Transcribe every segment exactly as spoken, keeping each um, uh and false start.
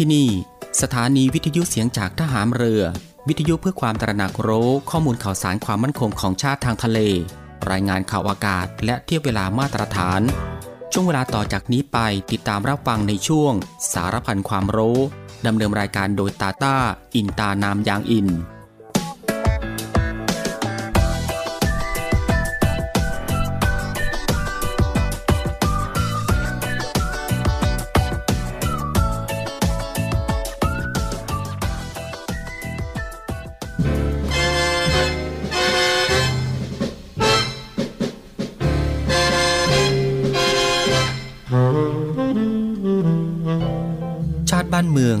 ที่นี่สถานีวิทยุเสียงจากทหารเรือวิทยุเพื่อความตระหนักรู้ข้อมูลข่าวสารความมั่นคงของชาติทางทะเลรายงานข่าวอากาศและเทียบเวลามาตรฐานช่วงเวลาต่อจากนี้ไปติดตามรับฟังในช่วงสารพันความรู้ดำเนินรายการโดยตาต้าอินตานามยางอินเมือง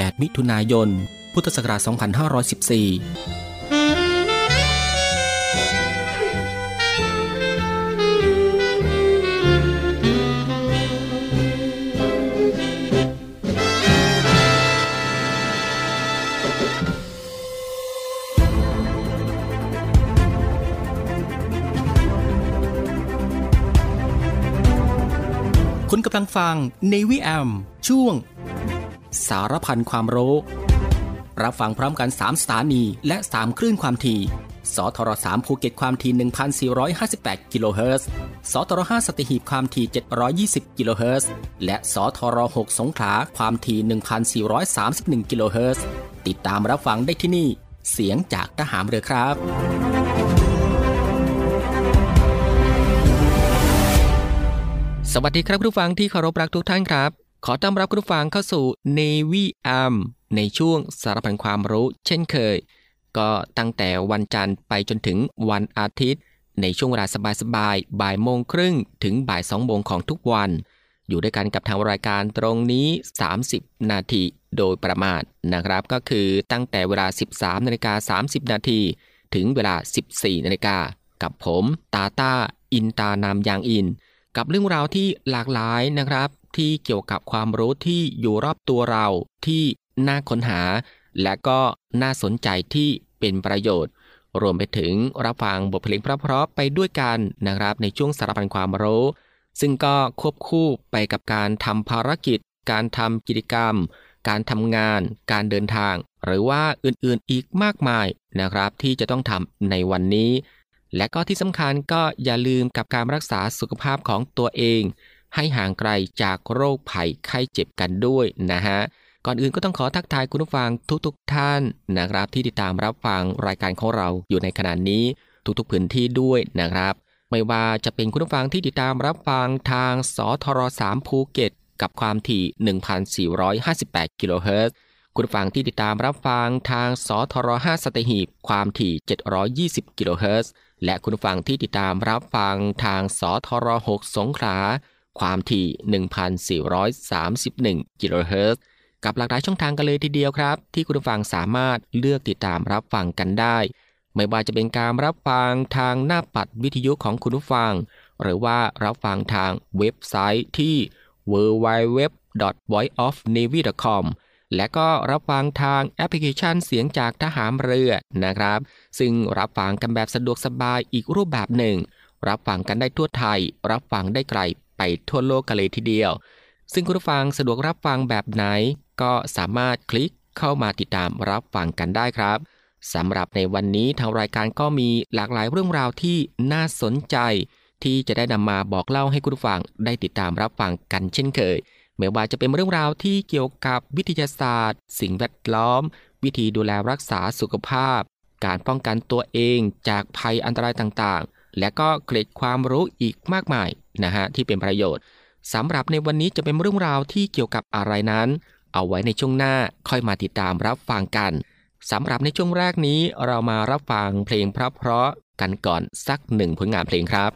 แปด มิถุนายน พุทธศักราช สองพันห้าร้อยสิบสี่คุณกำลังฟัง Navy Am ช่วงสารพันความรู้รับฟังพร้อมกันสามสถานีและสามคลื่นความถี่สทรสามภูเก็ตความถี่ หนึ่งพันสี่ร้อยห้าสิบแปด กิโลเฮิรตซ์สทรห้าสัตหีบความถี่เจ็ดร้อยยี่สิบ กิโลเฮิรตซ์และสทรหกสงขลาความถี่ หนึ่งพันสี่ร้อยสามสิบเอ็ด กิโลเฮิรตซ์ติดตามรับฟังได้ที่นี่เสียงจากทหารเรือครับสวัสดีครับผู้ฟังที่เคารพรักทุกท่านครับขอต้อนรับคุณผู้ฟังเข้าสู่ Navy Arm ในช่วงสารพันความรู้เช่นเคยก็ตั้งแต่วันจันทร์ไปจนถึงวันอาทิตย์ในช่วงเวลาสบายๆ บ่ายบ่ายโมงครึ่งถึงบ่ายสองโมงของทุกวันอยู่ด้วยกันกับทางรายการตรงนี้สามสิบนาทีโดยประมาณนะครับก็คือตั้งแต่เวลา สิบสามนาฬิกาสามสิบนาที ถึงเวลา สิบสี่นาฬิกากับผมตาต้าอินตานามยางอินกับเรื่องราวที่หลากหลายนะครับที่เกี่ยวกับความรู้ที่อยู่รอบตัวเราที่น่าค้นหาและก็น่าสนใจที่เป็นประโยชน์รวมไปถึงรับฟังบทเพลงเพราะๆไปด้วยกันนะครับในช่วงสารพันความรู้ซึ่งก็ควบคู่ไปกับการทำภารกิจการทำกิจกรรมการทำงานการเดินทางหรือว่าอื่นๆอีกมากมายนะครับที่จะต้องทำในวันนี้และก็ที่สำคัญก็อย่าลืมกับการรักษาสุขภาพของตัวเองให้ห่างไกลจากโรคภัยไข้เจ็บกันด้วยนะฮะก่อนอื่นก็ต้องขอทักทายคุณผู้ฟังทุกๆท่านนะครับที่ติดตามรับฟังรายการของเราอยู่ในขณะนี้ทุกๆพื้นที่ด้วยนะครับไม่ว่าจะเป็นคุณผู้ฟังที่ติดตามรับฟังทางสทรสามภูเก็ตกับความถี่ หนึ่งพันสี่ร้อยห้าสิบแปด กิโลเฮิรตซ์คุณผู้ฟังที่ติดตามรับฟังทางสทรห้าสัตหีบความถี่ เจ็ดร้อยยี่สิบ กิโลเฮิรตซ์และคุณผู้ฟังที่ติดตามรับฟังทางสทรหกสงขลาความถี่ หนึ่งพันสี่ร้อยสามสิบเอ็ด กิโลเฮิรตซ์กับหลากหลายช่องทางกันเลยทีเดียวครับที่คุณผู้ฟังสามารถเลือกติดตามรับฟังกันได้ไม่ว่าจะเป็นการรับฟังทางหน้าปัดวิทยุของคุณผู้ฟังหรือว่ารับฟังทางเว็บไซต์ที่ ดับเบิลยู ดับเบิลยู ดับเบิลยู ดอท voice of navy ดอท คอม และก็รับฟังทางแอปพลิเคชันเสียงจากทหารเรือนะครับซึ่งรับฟังกันแบบสะดวกสบายอีกรูปแบบหนึ่งรับฟังกันได้ทั่วไทยรับฟังได้ไกลไปทั่วโลกกันเลยทีเดียวซึ่งคุณผู้ฟังสะดวกรับฟังแบบไหนก็สามารถคลิกเข้ามาติดตามรับฟังกันได้ครับสำหรับในวันนี้ทางรายการก็มีหลากหลายเรื่องราวที่น่าสนใจที่จะได้นำมาบอกเล่าให้คุณผู้ฟังได้ติดตามรับฟังกันเช่นเคยไม่ว่าจะเป็นเรื่องราวที่เกี่ยวกับวิทยาศาสตร์สิ่งแวดล้อมวิธีดูแลรักษาสุขภาพการป้องกันตัวเองจากภัยอันตรายต่างๆและก็เกร็ดความรู้อีกมากมายนะฮะที่เป็นประโยชน์สำหรับในวันนี้จะเป็นเรื่องราวที่เกี่ยวกับอะไรนั้นเอาไว้ในช่วงหน้าค่อยมาติดตามรับฟังกันสำหรับในช่วงแรกนี้เรามารับฟังเพลงเพราะๆกันก่อนสักหนึ่งผลงานเพลงครับ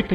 วิท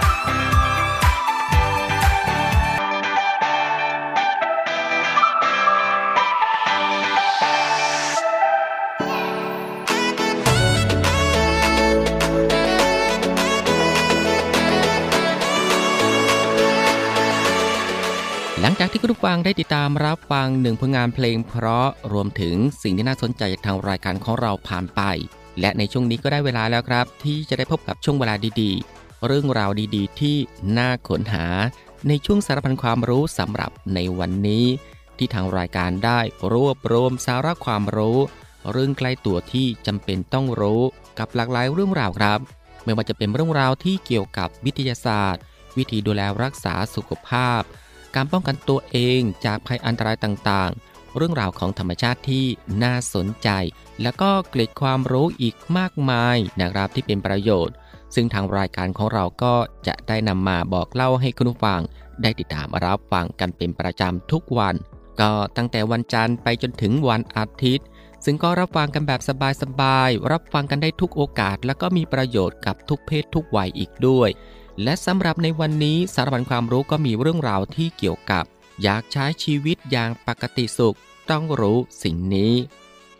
หลังจากที่คุณผู้ฟังได้ติดตามรับฟังหนึ่งผลงานเพลงเพราะรวมถึงสิ่งที่น่าสนใจจากทางรายการของเราผ่านไปและในช่วงนี้ก็ได้เวลาแล้วครับที่จะได้พบกับช่วงเวลาดีๆเรื่องราวดีๆที่น่าค้นหาในช่วงสารพันความรู้สำหรับในวันนี้ที่ทางรายการได้รวบรวมสาระความรู้เรื่องใกล้ตัวที่จำเป็นต้องรู้กับหลากหลายเรื่องราวครับไม่ว่าจะเป็นเรื่องราวที่เกี่ยวกับวิทยาศาสตร์วิธีดูแลรักษาสุขภาพการป้องกันตัวเองจากภัยอันตรายต่างๆเรื่องราวของธรรมชาติที่น่าสนใจและก็เกล็ดความรู้อีกมากมายนะครับที่เป็นประโยชน์ซึ่งทางรายการของเราก็จะได้นำมาบอกเล่าให้คุณผู้ฟังได้ติดตามรับฟังกันเป็นประจำทุกวันก็ตั้งแต่วันจันทร์ไปจนถึงวันอาทิตย์ซึ่งก็รับฟังกันแบบสบายๆรับฟังกันได้ทุกโอกาสและก็มีประโยชน์กับทุกเพศทุกวัยอีกด้วยและสำหรับในวันนี้สารพันความรู้ก็มีเรื่องราวที่เกี่ยวกับอยากใช้ชีวิตอย่างปกติสุขต้องรู้สิ่งนี้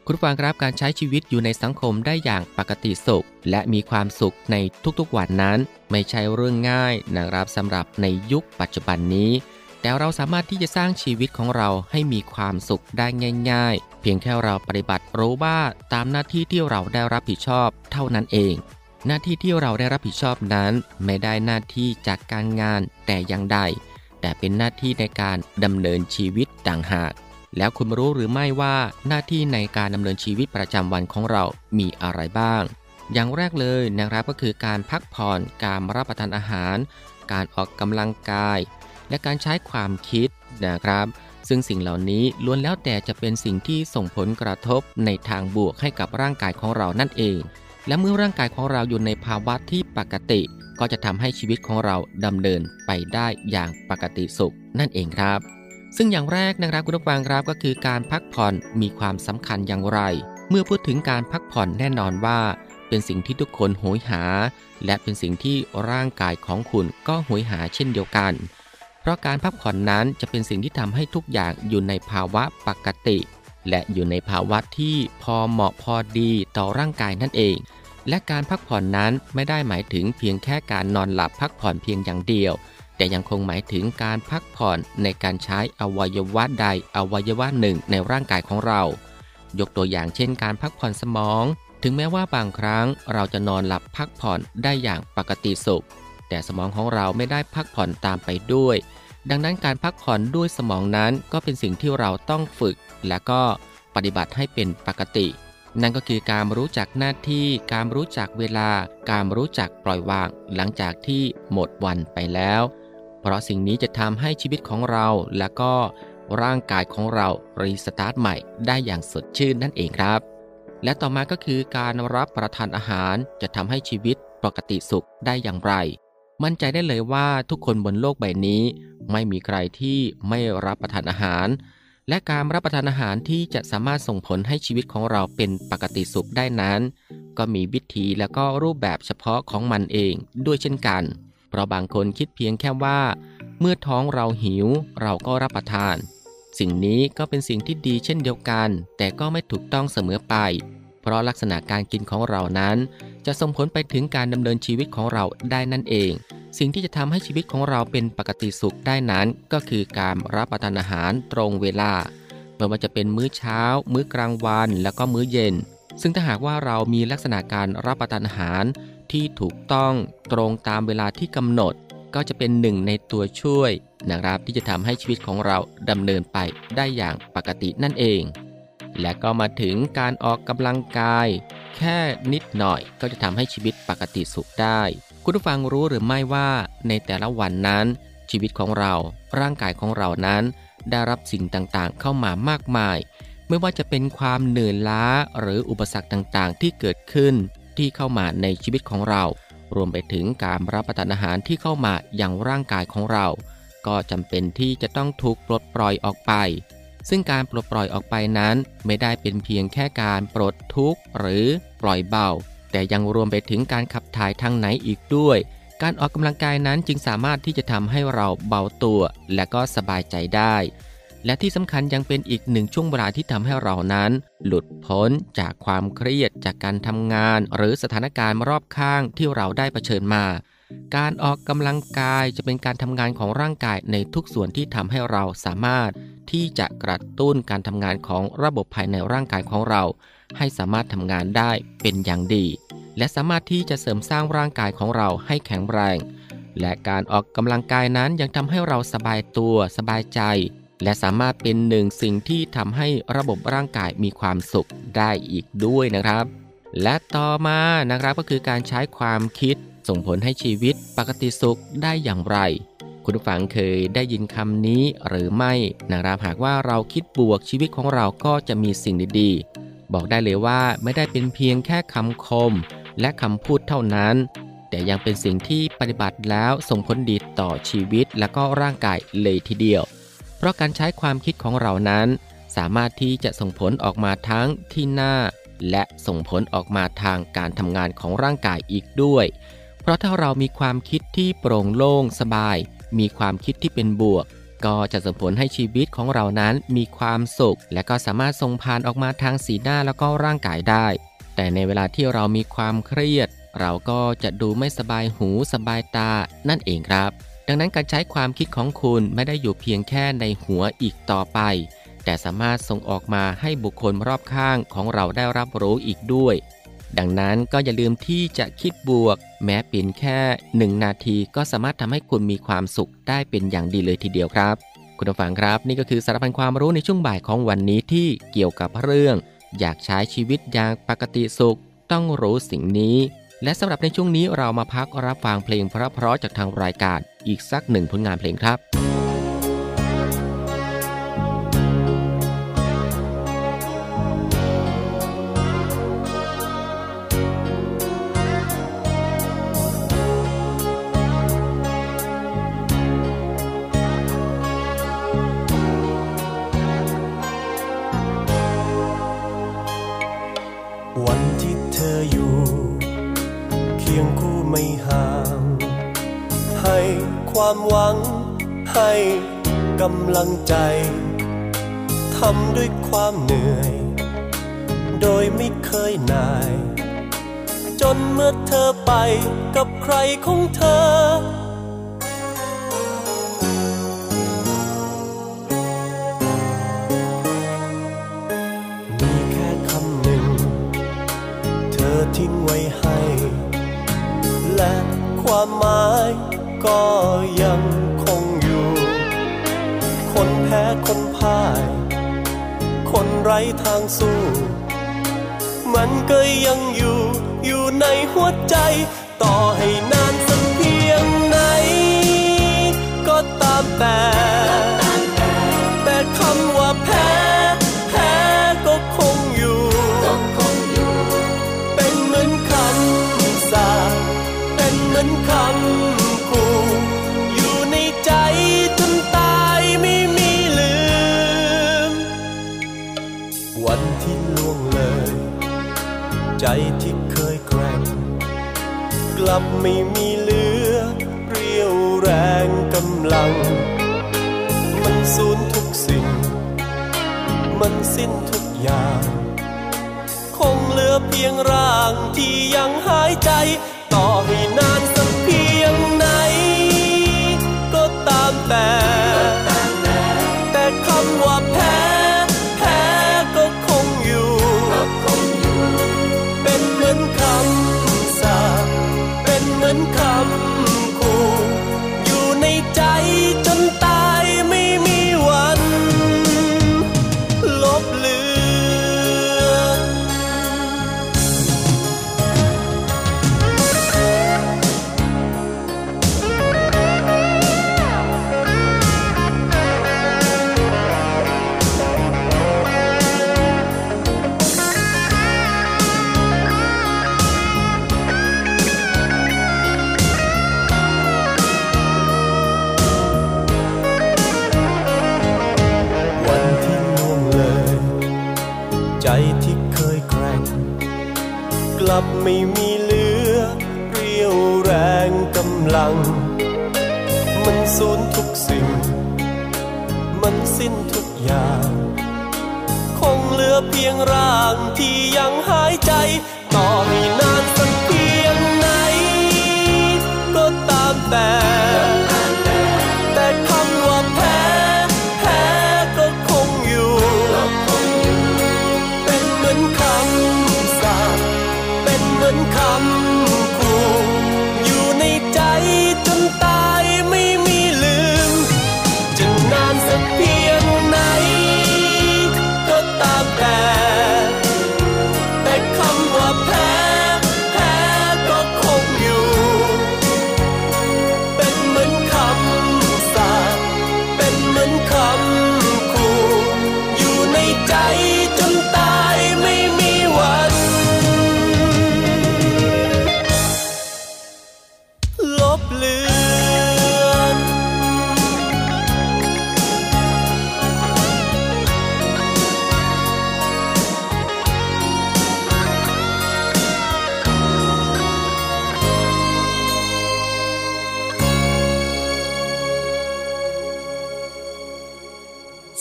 คุณฟังครับการใช้ชีวิตอยู่ในสังคมได้อย่างปกติสุขและมีความสุขในทุกๆวันนั้นไม่ใช่เรื่องง่ายนะครับสำหรับในยุคปัจจุบันนี้แต่เราสามารถที่จะสร้างชีวิตของเราให้มีความสุขได้ง่ายๆเพียงแค่เราปฏิบัติรู้บ้าตามหน้าที่ที่เราได้รับผิดชอบเท่านั้นเองหน้าที่ที่เราได้รับผิดชอบนั้นไม่ได้หน้าที่จากการงานแต่อย่างใดแต่เป็นหน้าที่ในการดำเนินชีวิตต่างหากแล้วคุณรู้หรือไม่ว่าหน้าที่ในการดำเนินชีวิตประจำวันของเรามีอะไรบ้างอย่างแรกเลยนะครับก็คือการพักผ่อนการรับประทานอาหารการออกกำลังกายและการใช้ความคิดนะครับซึ่งสิ่งเหล่านี้ล้วนแล้วแต่จะเป็นสิ่งที่ส่งผลกระทบในทางบวกให้กับร่างกายของเรานั่นเองและเมื่อร่างกายของเราอยู่ในภาวะที่ปกติก็จะทำให้ชีวิตของเราดำเนินไปได้อย่างปกติสุขนั่นเองครับซึ่งอย่างแรกนะครับคุณผู้ฟังครับก็คือการพักผ่อนมีความสำคัญอย่างไรเมื่อพูดถึงการพักผ่อนแน่นอนว่าเป็นสิ่งที่ทุกคนโหยหาและเป็นสิ่งที่ร่างกายของคุณก็โหยหาเช่นเดียวกันเพราะการพักผ่อนนั้นจะเป็นสิ่งที่ทำให้ทุกอย่างอยู่ในภาวะปกติและอยู่ในภาวะที่พอเหมาะพอดีต่อร่างกายนั่นเองและการพักผ่อนนั้นไม่ได้หมายถึงเพียงแค่การนอนหลับพักผ่อนเพียงอย่างเดียวแต่ยังคงหมายถึงการพักผ่อนในการใช้อวัยวะใดอวัยวะหนึ่งในร่างกายของเรายกตัวอย่างเช่นการพักผ่อนสมองถึงแม้ว่าบางครั้งเราจะนอนหลับพักผ่อนได้อย่างปกติสุขแต่สมองของเราไม่ได้พักผ่อนตามไปด้วยดังนั้นการพักผ่อนด้วยสมองนั้นก็เป็นสิ่งที่เราต้องฝึกและก็ปฏิบัติให้เป็นปกตินั่นก็คือการรู้จักหน้าที่การรู้จักเวลาการรู้จักปล่อยวางหลังจากที่หมดวันไปแล้วเพราะสิ่งนี้จะทำให้ชีวิตของเราและก็ร่างกายของเรารีสตาร์ทใหม่ได้อย่างสดชื่นนั่นเองครับและต่อมาก็คือการรับประทานอาหารจะทำให้ชีวิตปกติสุขได้อย่างไรมั่นใจได้เลยว่าทุกคนบนโลกใบนี้ ไม่มีใครที่ไม่รับประทานอาหารและการรับประทานอาหารที่จะสามารถส่งผลให้ชีวิตของเราเป็นปกติสุขได้นั้นก็มีวิธีและก็รูปแบบเฉพาะของมันเองด้วยเช่นกันเพราะบางคนคิดเพียงแค่ว่าเมื่อท้องเราหิวเราก็รับประทานสิ่งนี้ก็เป็นสิ่งที่ดีเช่นเดียวกันแต่ก็ไม่ถูกต้องเสมอไปเพราะลักษณะการกินของเรานั้นจะส่งผลไปถึงการดำเนินชีวิตของเราได้นั่นเองสิ่งที่จะทำให้ชีวิตของเราเป็นปกติสุขได้นั้นก็คือการรับประทานอาหารตรงเวลาไม่ว่าจะเป็นมื้อเช้ามื้อกลางวันแล้วก็มื้อเย็นซึ่งถ้าหากว่าเรามีลักษณะการรับประทานอาหารที่ถูกต้องตรงตามเวลาที่กำหนดก็จะเป็นหนึ่งในตัวช่วยนะครับที่จะทำให้ชีวิตของเราดำเนินไปได้อย่างปกตินั่นเองและก็มาถึงการออกกำลังกายแค่นิดหน่อยก็จะทำให้ชีวิตปกติสุขได้คุณผู้ฟังรู้หรือไม่ว่าในแต่ละวันนั้นชีวิตของเราร่างกายของเรานั้นได้รับสิ่งต่างๆเข้ามามากมายไม่ว่าจะเป็นความเหนื่อยล้าหรืออุปสรรคต่างๆที่เกิดขึ้นที่เข้ามาในชีวิตของเรารวมไปถึงการรับประทานอาหารที่เข้ามาอย่างร่างกายของเราก็จำเป็นที่จะต้องถูกปลดปล่อยออกไปซึ่งการปลดปล่อยออกไปนั้นไม่ได้เป็นเพียงแค่การปลดทุกข์หรือปล่อยเบาแต่ยังรวมไปถึงการขับถ่ายทางไหนอีกด้วยการออกกำลังกายนั้นจึงสามารถที่จะทำให้เราเบาตัวและก็สบายใจได้และที่สำคัญยังเป็นอีกหนึ่งช่วงเวลาที่ทำให้เรานั้นหลุดพ้นจากความเครียดจากการทำงานหรือสถานการณ์รอบข้างที่เราได้เผชิญมาการออกกำลังกายจะเป็นการทำงานของร่างกายในทุกส่วนที่ทำให้เราสามารถที่จะกระตุ้นการทำงานของระบบภายในร่างกายของเราให้สามารถทำงานได้เป็นอย่างดีและสามารถที่จะเสริมสร้างร่างกายของเราให้แข็งแรงและการออกกำลังกายนั้นยังทำให้เราสบายตัวสบายใจและสามารถเป็นหนึ่งสิ่งที่ทำให้ระบบร่างกายมีความสุขได้อีกด้วยนะครับและต่อมานะครับก็คือการใช้ความคิดส่งผลให้ชีวิตปกติสุขได้อย่างไรคุณผู้ฟังเคยได้ยินคำนี้หรือไม่นะครับหากว่าเราคิดบวกชีวิตของเราก็จะมีสิ่งดีๆบอกได้เลยว่าไม่ได้เป็นเพียงแค่คำคมและคำพูดเท่านั้นแต่ยังเป็นสิ่งที่ปฏิบัติแล้วส่งผลดีต่อชีวิตและก็ร่างกายเลยทีเดียวเพราะการใช้ความคิดของเรานั้นสามารถที่จะส่งผลออกมาทั้งที่หน้าและส่งผลออกมาทางการทำงานของร่างกายอีกด้วยเพราะถ้าเรามีความคิดที่โปร่งโล่งสบายมีความคิดที่เป็นบวกก็จะส่งผลให้ชีวิตของเรานั้นมีความสุขและก็สามารถส่งผ่านออกมาทางสีหน้าแล้วก็ร่างกายได้แต่ในเวลาที่เรามีความเครียดเราก็จะดูไม่สบายหูสบายตานั่นเองครับดังนั้นการใช้ความคิดของคุณไม่ได้อยู่เพียงแค่ในหัวอีกต่อไปแต่สามารถส่งออกมาให้บุคคลรอบข้างของเราได้รับรู้อีกด้วยดังนั้นก็อย่าลืมที่จะคิดบวกแม้เพียงแค่หนึ่งนาทีก็สามารถทำให้คุณมีความสุขได้เป็นอย่างดีเลยทีเดียวครับคุณผู้ฟังครับนี่ก็คือสารพันความรู้ในช่วงบ่ายของวันนี้ที่เกี่ยวกับเรื่องอยากใช้ชีวิตอย่างปกติสุขต้องรู้สิ่งนี้และสำหรับในช่วงนี้เรามาพักรับฟังเพลงเพราะๆจากทางรายการอีกสักหนึ่งผลงานเพลงครับวันที่เธออยู่เคียงคู่ไม่ห่างให้ความหวังให้กำลังใจทำด้วยความเหนื่อยโดยไม่เคยนายจนเมื่อเธอไปกับใครของเธอมีแค่คำหนึ่งเธอทิ้งไว้ให้และความหมายก็ยังคงอยู่คนแพ้คนพ่ายคนไร้ทางสู้มันก็ยังอยู่อยู่ในหัวใจต่อให้นานสักเพียงไหนก็ตามแต่แต่คำว่าแพ้แพ้ก็คงอยู่เป็นเหมือนคำสาปเป็นเหมือนคำกูอยู่ในใจจน ที่เคยแกร่งกลับไม่มีเหลือเรี่ยวแรงกำลังมันสูญทุกสิ่งมันสิ้นทุกอย่างคงเหลือเพียงร่างที่ยังหายใจต่อให้นานสักเพียงไหนก็ตามแต่แต่คำว่าแพ้แพ้ก็คงอยู่เป็นเหมือนคำสาปเป็นเหมือนคำคู่อยู่ในใจจนตายไม่มีวันลบเลือนกลับไม่มีเหลือเรี่ยวแรงกำลังมันสูญทุกสิ่งมันสิ้นทุกอย่างคงเหลือเพียงร่างที่ยังหายใจต่อให้นานสักเพียงไหนก็ตามแต่แต่คำว่าแพ้แพ้ก็คงอยู่เป็นเหมือนคำสาปเป็นคำคู่อยู่ในใจจนตายไม่มีลืมจะนานสักเพียงไหนก็ตามแต่แต่คำว่าแพ้แพ้ก็คงอยู่เป็นเหมือนคำสาปเป็นเหมือนคำคู่อยู่ในใจจนตายไม่มีวัน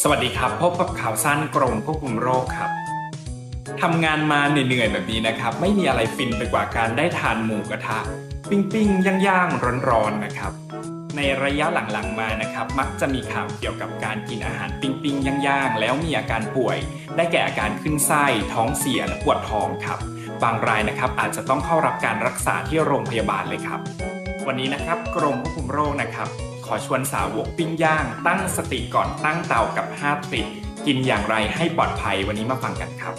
สวัสดีครับพบกับข่าวสั้นกรมควบคุมโรคครับทำงานมาเหนื่อยๆแบบนี้นะครับไม่มีอะไรฟินไปกว่าการได้ทานหมูกระทะปิ้งๆย่างๆร้อนๆนะครับในระยะหลังๆมานะครับมักจะมีข่าวเกี่ยวกับการกินอาหารปิ้งๆย่างๆแล้วมีอาการป่วยได้แก่อาการขึ้นไส้ท้องเสียและปวดท้องครับบางรายนะครับอาจจะต้องเข้ารับการรักษาที่โรงพยาบาลเลยครับวันนี้นะครับกรมควบคุมโรคนะครับขอชวนสาวกปิ้งย่างตั้งสติก่อนตั้งเตากับห้าติกินอย่างไรให้ปลอดภัยวันนี้มาฟังกันครับ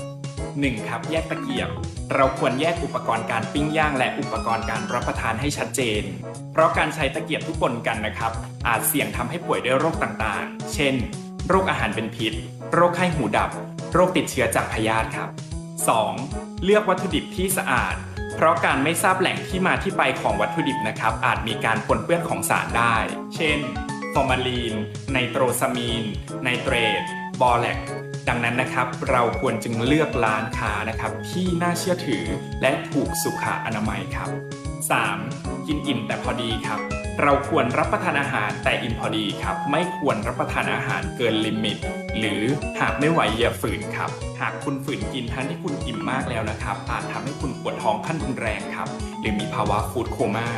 หนึ่งครับแยกตะเกียบเราควรแยกอุปกรณ์การปิ้งย่างและอุปกรณ์การรับประทานให้ชัดเจนเพราะการใช้ตะเกียบทุกปนกันนะครับอาจเสี่ยงทำให้ป่วยด้วยโรคต่างๆเช่นโรคอาหารเป็นพิษโรคไข้หูดับโรคติดเชื้อจากพยาธิครับสองเลือกวัตถุดิบที่สะอาดเพราะการไม่ทราบแหล่งที่มาที่ไปของวัตถุดิบนะครับอาจมีการปนเปื้อนของสารได้เช่นฟอร์มาลีนไนโตรซามีนไนเตรตบอแลกดังนั้นนะครับเราควรจึงเลือกร้านค้านะครับที่น่าเชื่อถือและถูกสุขอนามัยครับสามกินอิ่มแต่พอดีครับเราควรรับประทานอาหารแต่อิ่มพอดีครับไม่ควรรับประทานอาหารเกินลิมิตหรือหากไม่ไหวอย่าฝืนครับหากคุณฝืนกินทั้งที่คุณอิ่มมากแล้วนะครับอาจทำให้คุณปวดท้องขั้นรุนแรงครับหรือมีภาวะฟู้ดโคม่า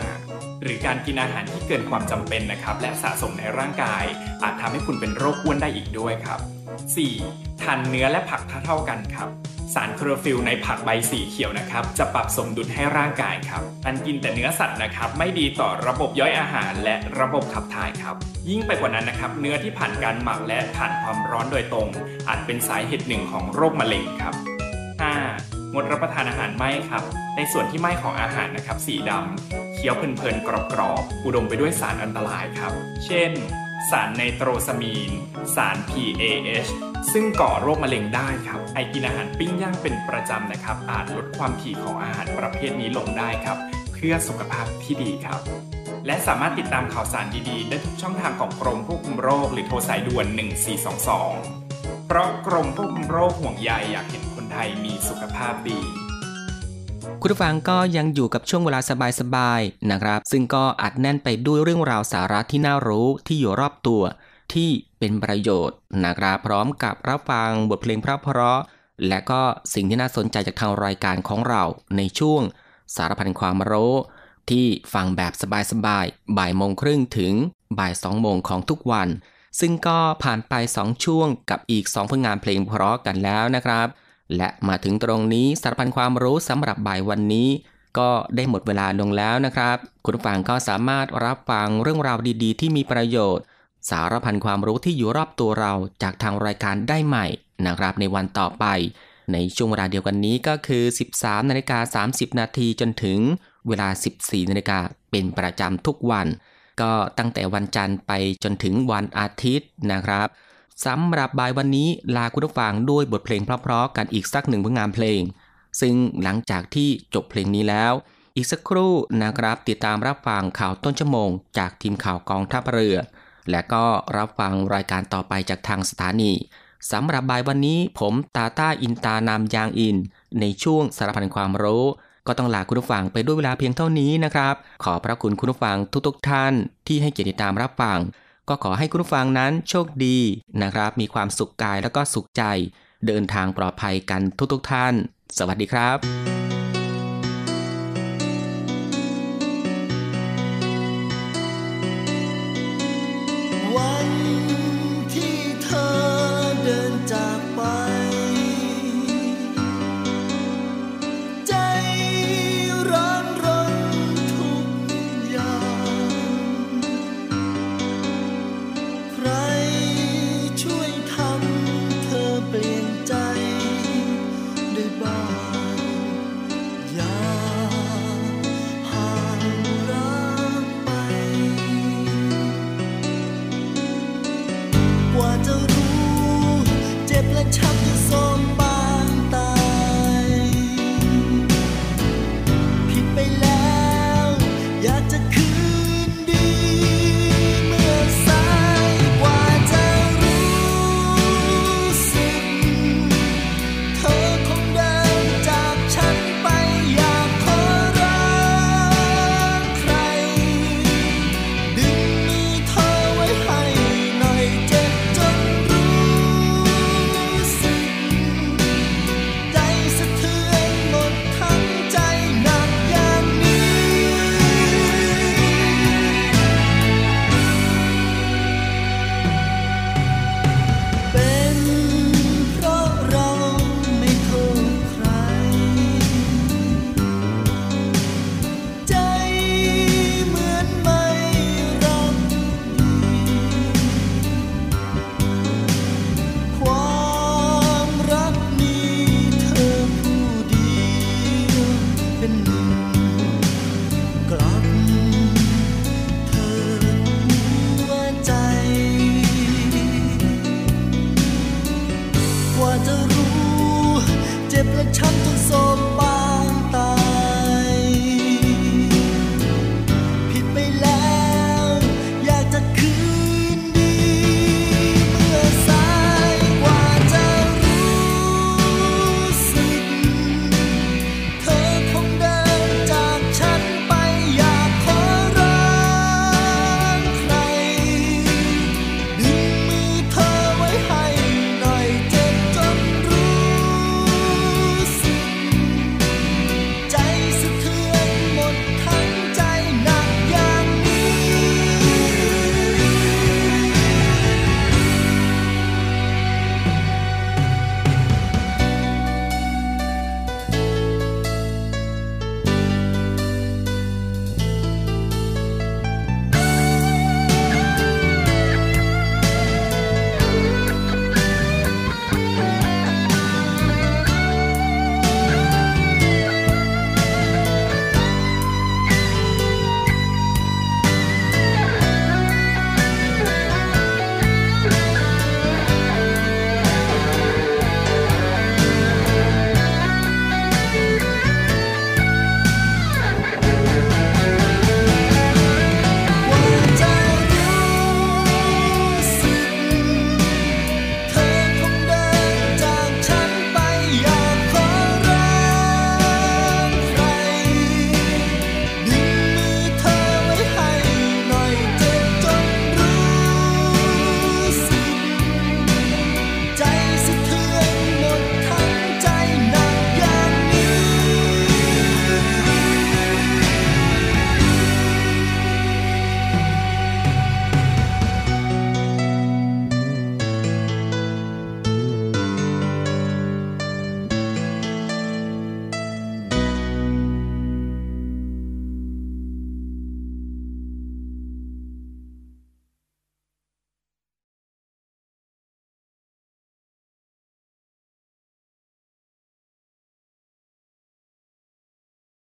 หรือการกินอาหารที่เกินความจำเป็นนะครับและสะสมในร่างกายอาจทำให้คุณเป็นโรคอ้วนได้อีกด้วยครับสี่ทานเนื้อและผักเท่าๆกันครับสารคลอโรฟิลล์ในผักใบสีเขียวนะครับจะปรับสมดุลให้ร่างกายครับการกินแต่เนื้อสัตว์นะครับไม่ดีต่อระบบย่อยอาหารและระบบขับถ่ายครับยิ่งไปกว่านั้นนะครับเนื้อที่ผ่านการหมักและผ่านความร้อนโดยตรงอาจเป็นสาเหตุหนึ่งของโรคมะเร็งครับห้างดรับประทานอาหารไหม้ครับในส่วนที่ไหม้ของอาหารนะครับสีดำเคี้ยวเพลินๆกรอบๆอุดมไปด้วยสารอันตรายครับเช่นสารไนโตรซามีนสาร พี เอ เอช ซึ่งก่อโรคมะเร็งได้ครับไอกินอาหารปิ้งย่างเป็นประจำนะครับอาจลดความถี่ของอาหารประเภทนี้ลงได้ครับเพื่อสุขภาพที่ดีครับและสามารถติดตามข่าวสารดีๆได้ทุกช่องทางของกรมควบคุมโรคหรือโทรสายด่วนหนึ่งสี่สองสองเพราะกรมควบคุมโรคห่วงใยอยากเห็นคนไทยมีสุขภาพดี คุณผู้ฟังก็ยังอยู่กับช่วงเวลาสบายๆนะครับซึ่งก็อัดแน่นไปด้วยเรื่องราวสาระที่น่ารู้ที่อยู่รอบตัวที่เป็นประโยชน์นะครับพร้อมกับรับฟังบทเพลงเพราะๆและก็สิ่งที่น่าสนใจจากทางรายการของเราในช่วงสารพันความรู้ที่ฟังแบบสบายๆบ่ายโมงครึ่งถึงบ่ายสองโมงของทุกวันซึ่งก็ผ่านไปสองช่วงกับอีกสองผลงานเพลงเพราะกันแล้วนะครับและมาถึงตรงนี้สารพันความรู้สำหรับบ่ายวันนี้ก็ได้หมดเวลาลงแล้วนะครับคุณผู้ฟังก็สามารถรับฟังเรื่องราวดีๆที่มีประโยชน์สารพันความรู้ที่อยู่รอบตัวเราจากทางรายการได้ใหม่นะครับในวันต่อไปในช่วงเวลาเดียวกันนี้ก็คือ สิบสามนาฬิกาสามสิบนาที จนถึงเวลา สิบสี่นาฬิกาเป็นประจำทุกวันก็ตั้งแต่วันจันทร์ไปจนถึงวันอาทิตย์นะครับสำหรับบ่ายวันนี้ลาคุณผู้ฟังด้วยบทเพลงเพราะๆกันอีกสักหนึ่งผลงานเพลงซึ่งหลังจากที่จบเพลงนี้แล้วอีกสักครู่นะครับติดตามรับฟังข่าวต้นชั่วโมงจากทีมข่าวกองทัพเรือและก็รับฟังรายการต่อไปจากทางสถานีสำหรับบ่ายวันนี้ผมตาต้าอินตานามยางอินในช่วงสารพันความรู้ก็ต้องลาคุณผู้ฟังไปด้วยเวลาเพียงเท่านี้นะครับขอพระคุณคุณผู้ฟังทุกๆท่านที่ให้เกียรติตามรับฟังก็ขอให้คุณผู้ฟังนั้นโชคดีนะครับมีความสุขกายแล้วก็สุขใจเดินทางปลอดภัยกันทุกๆท่านสวัสดีครับ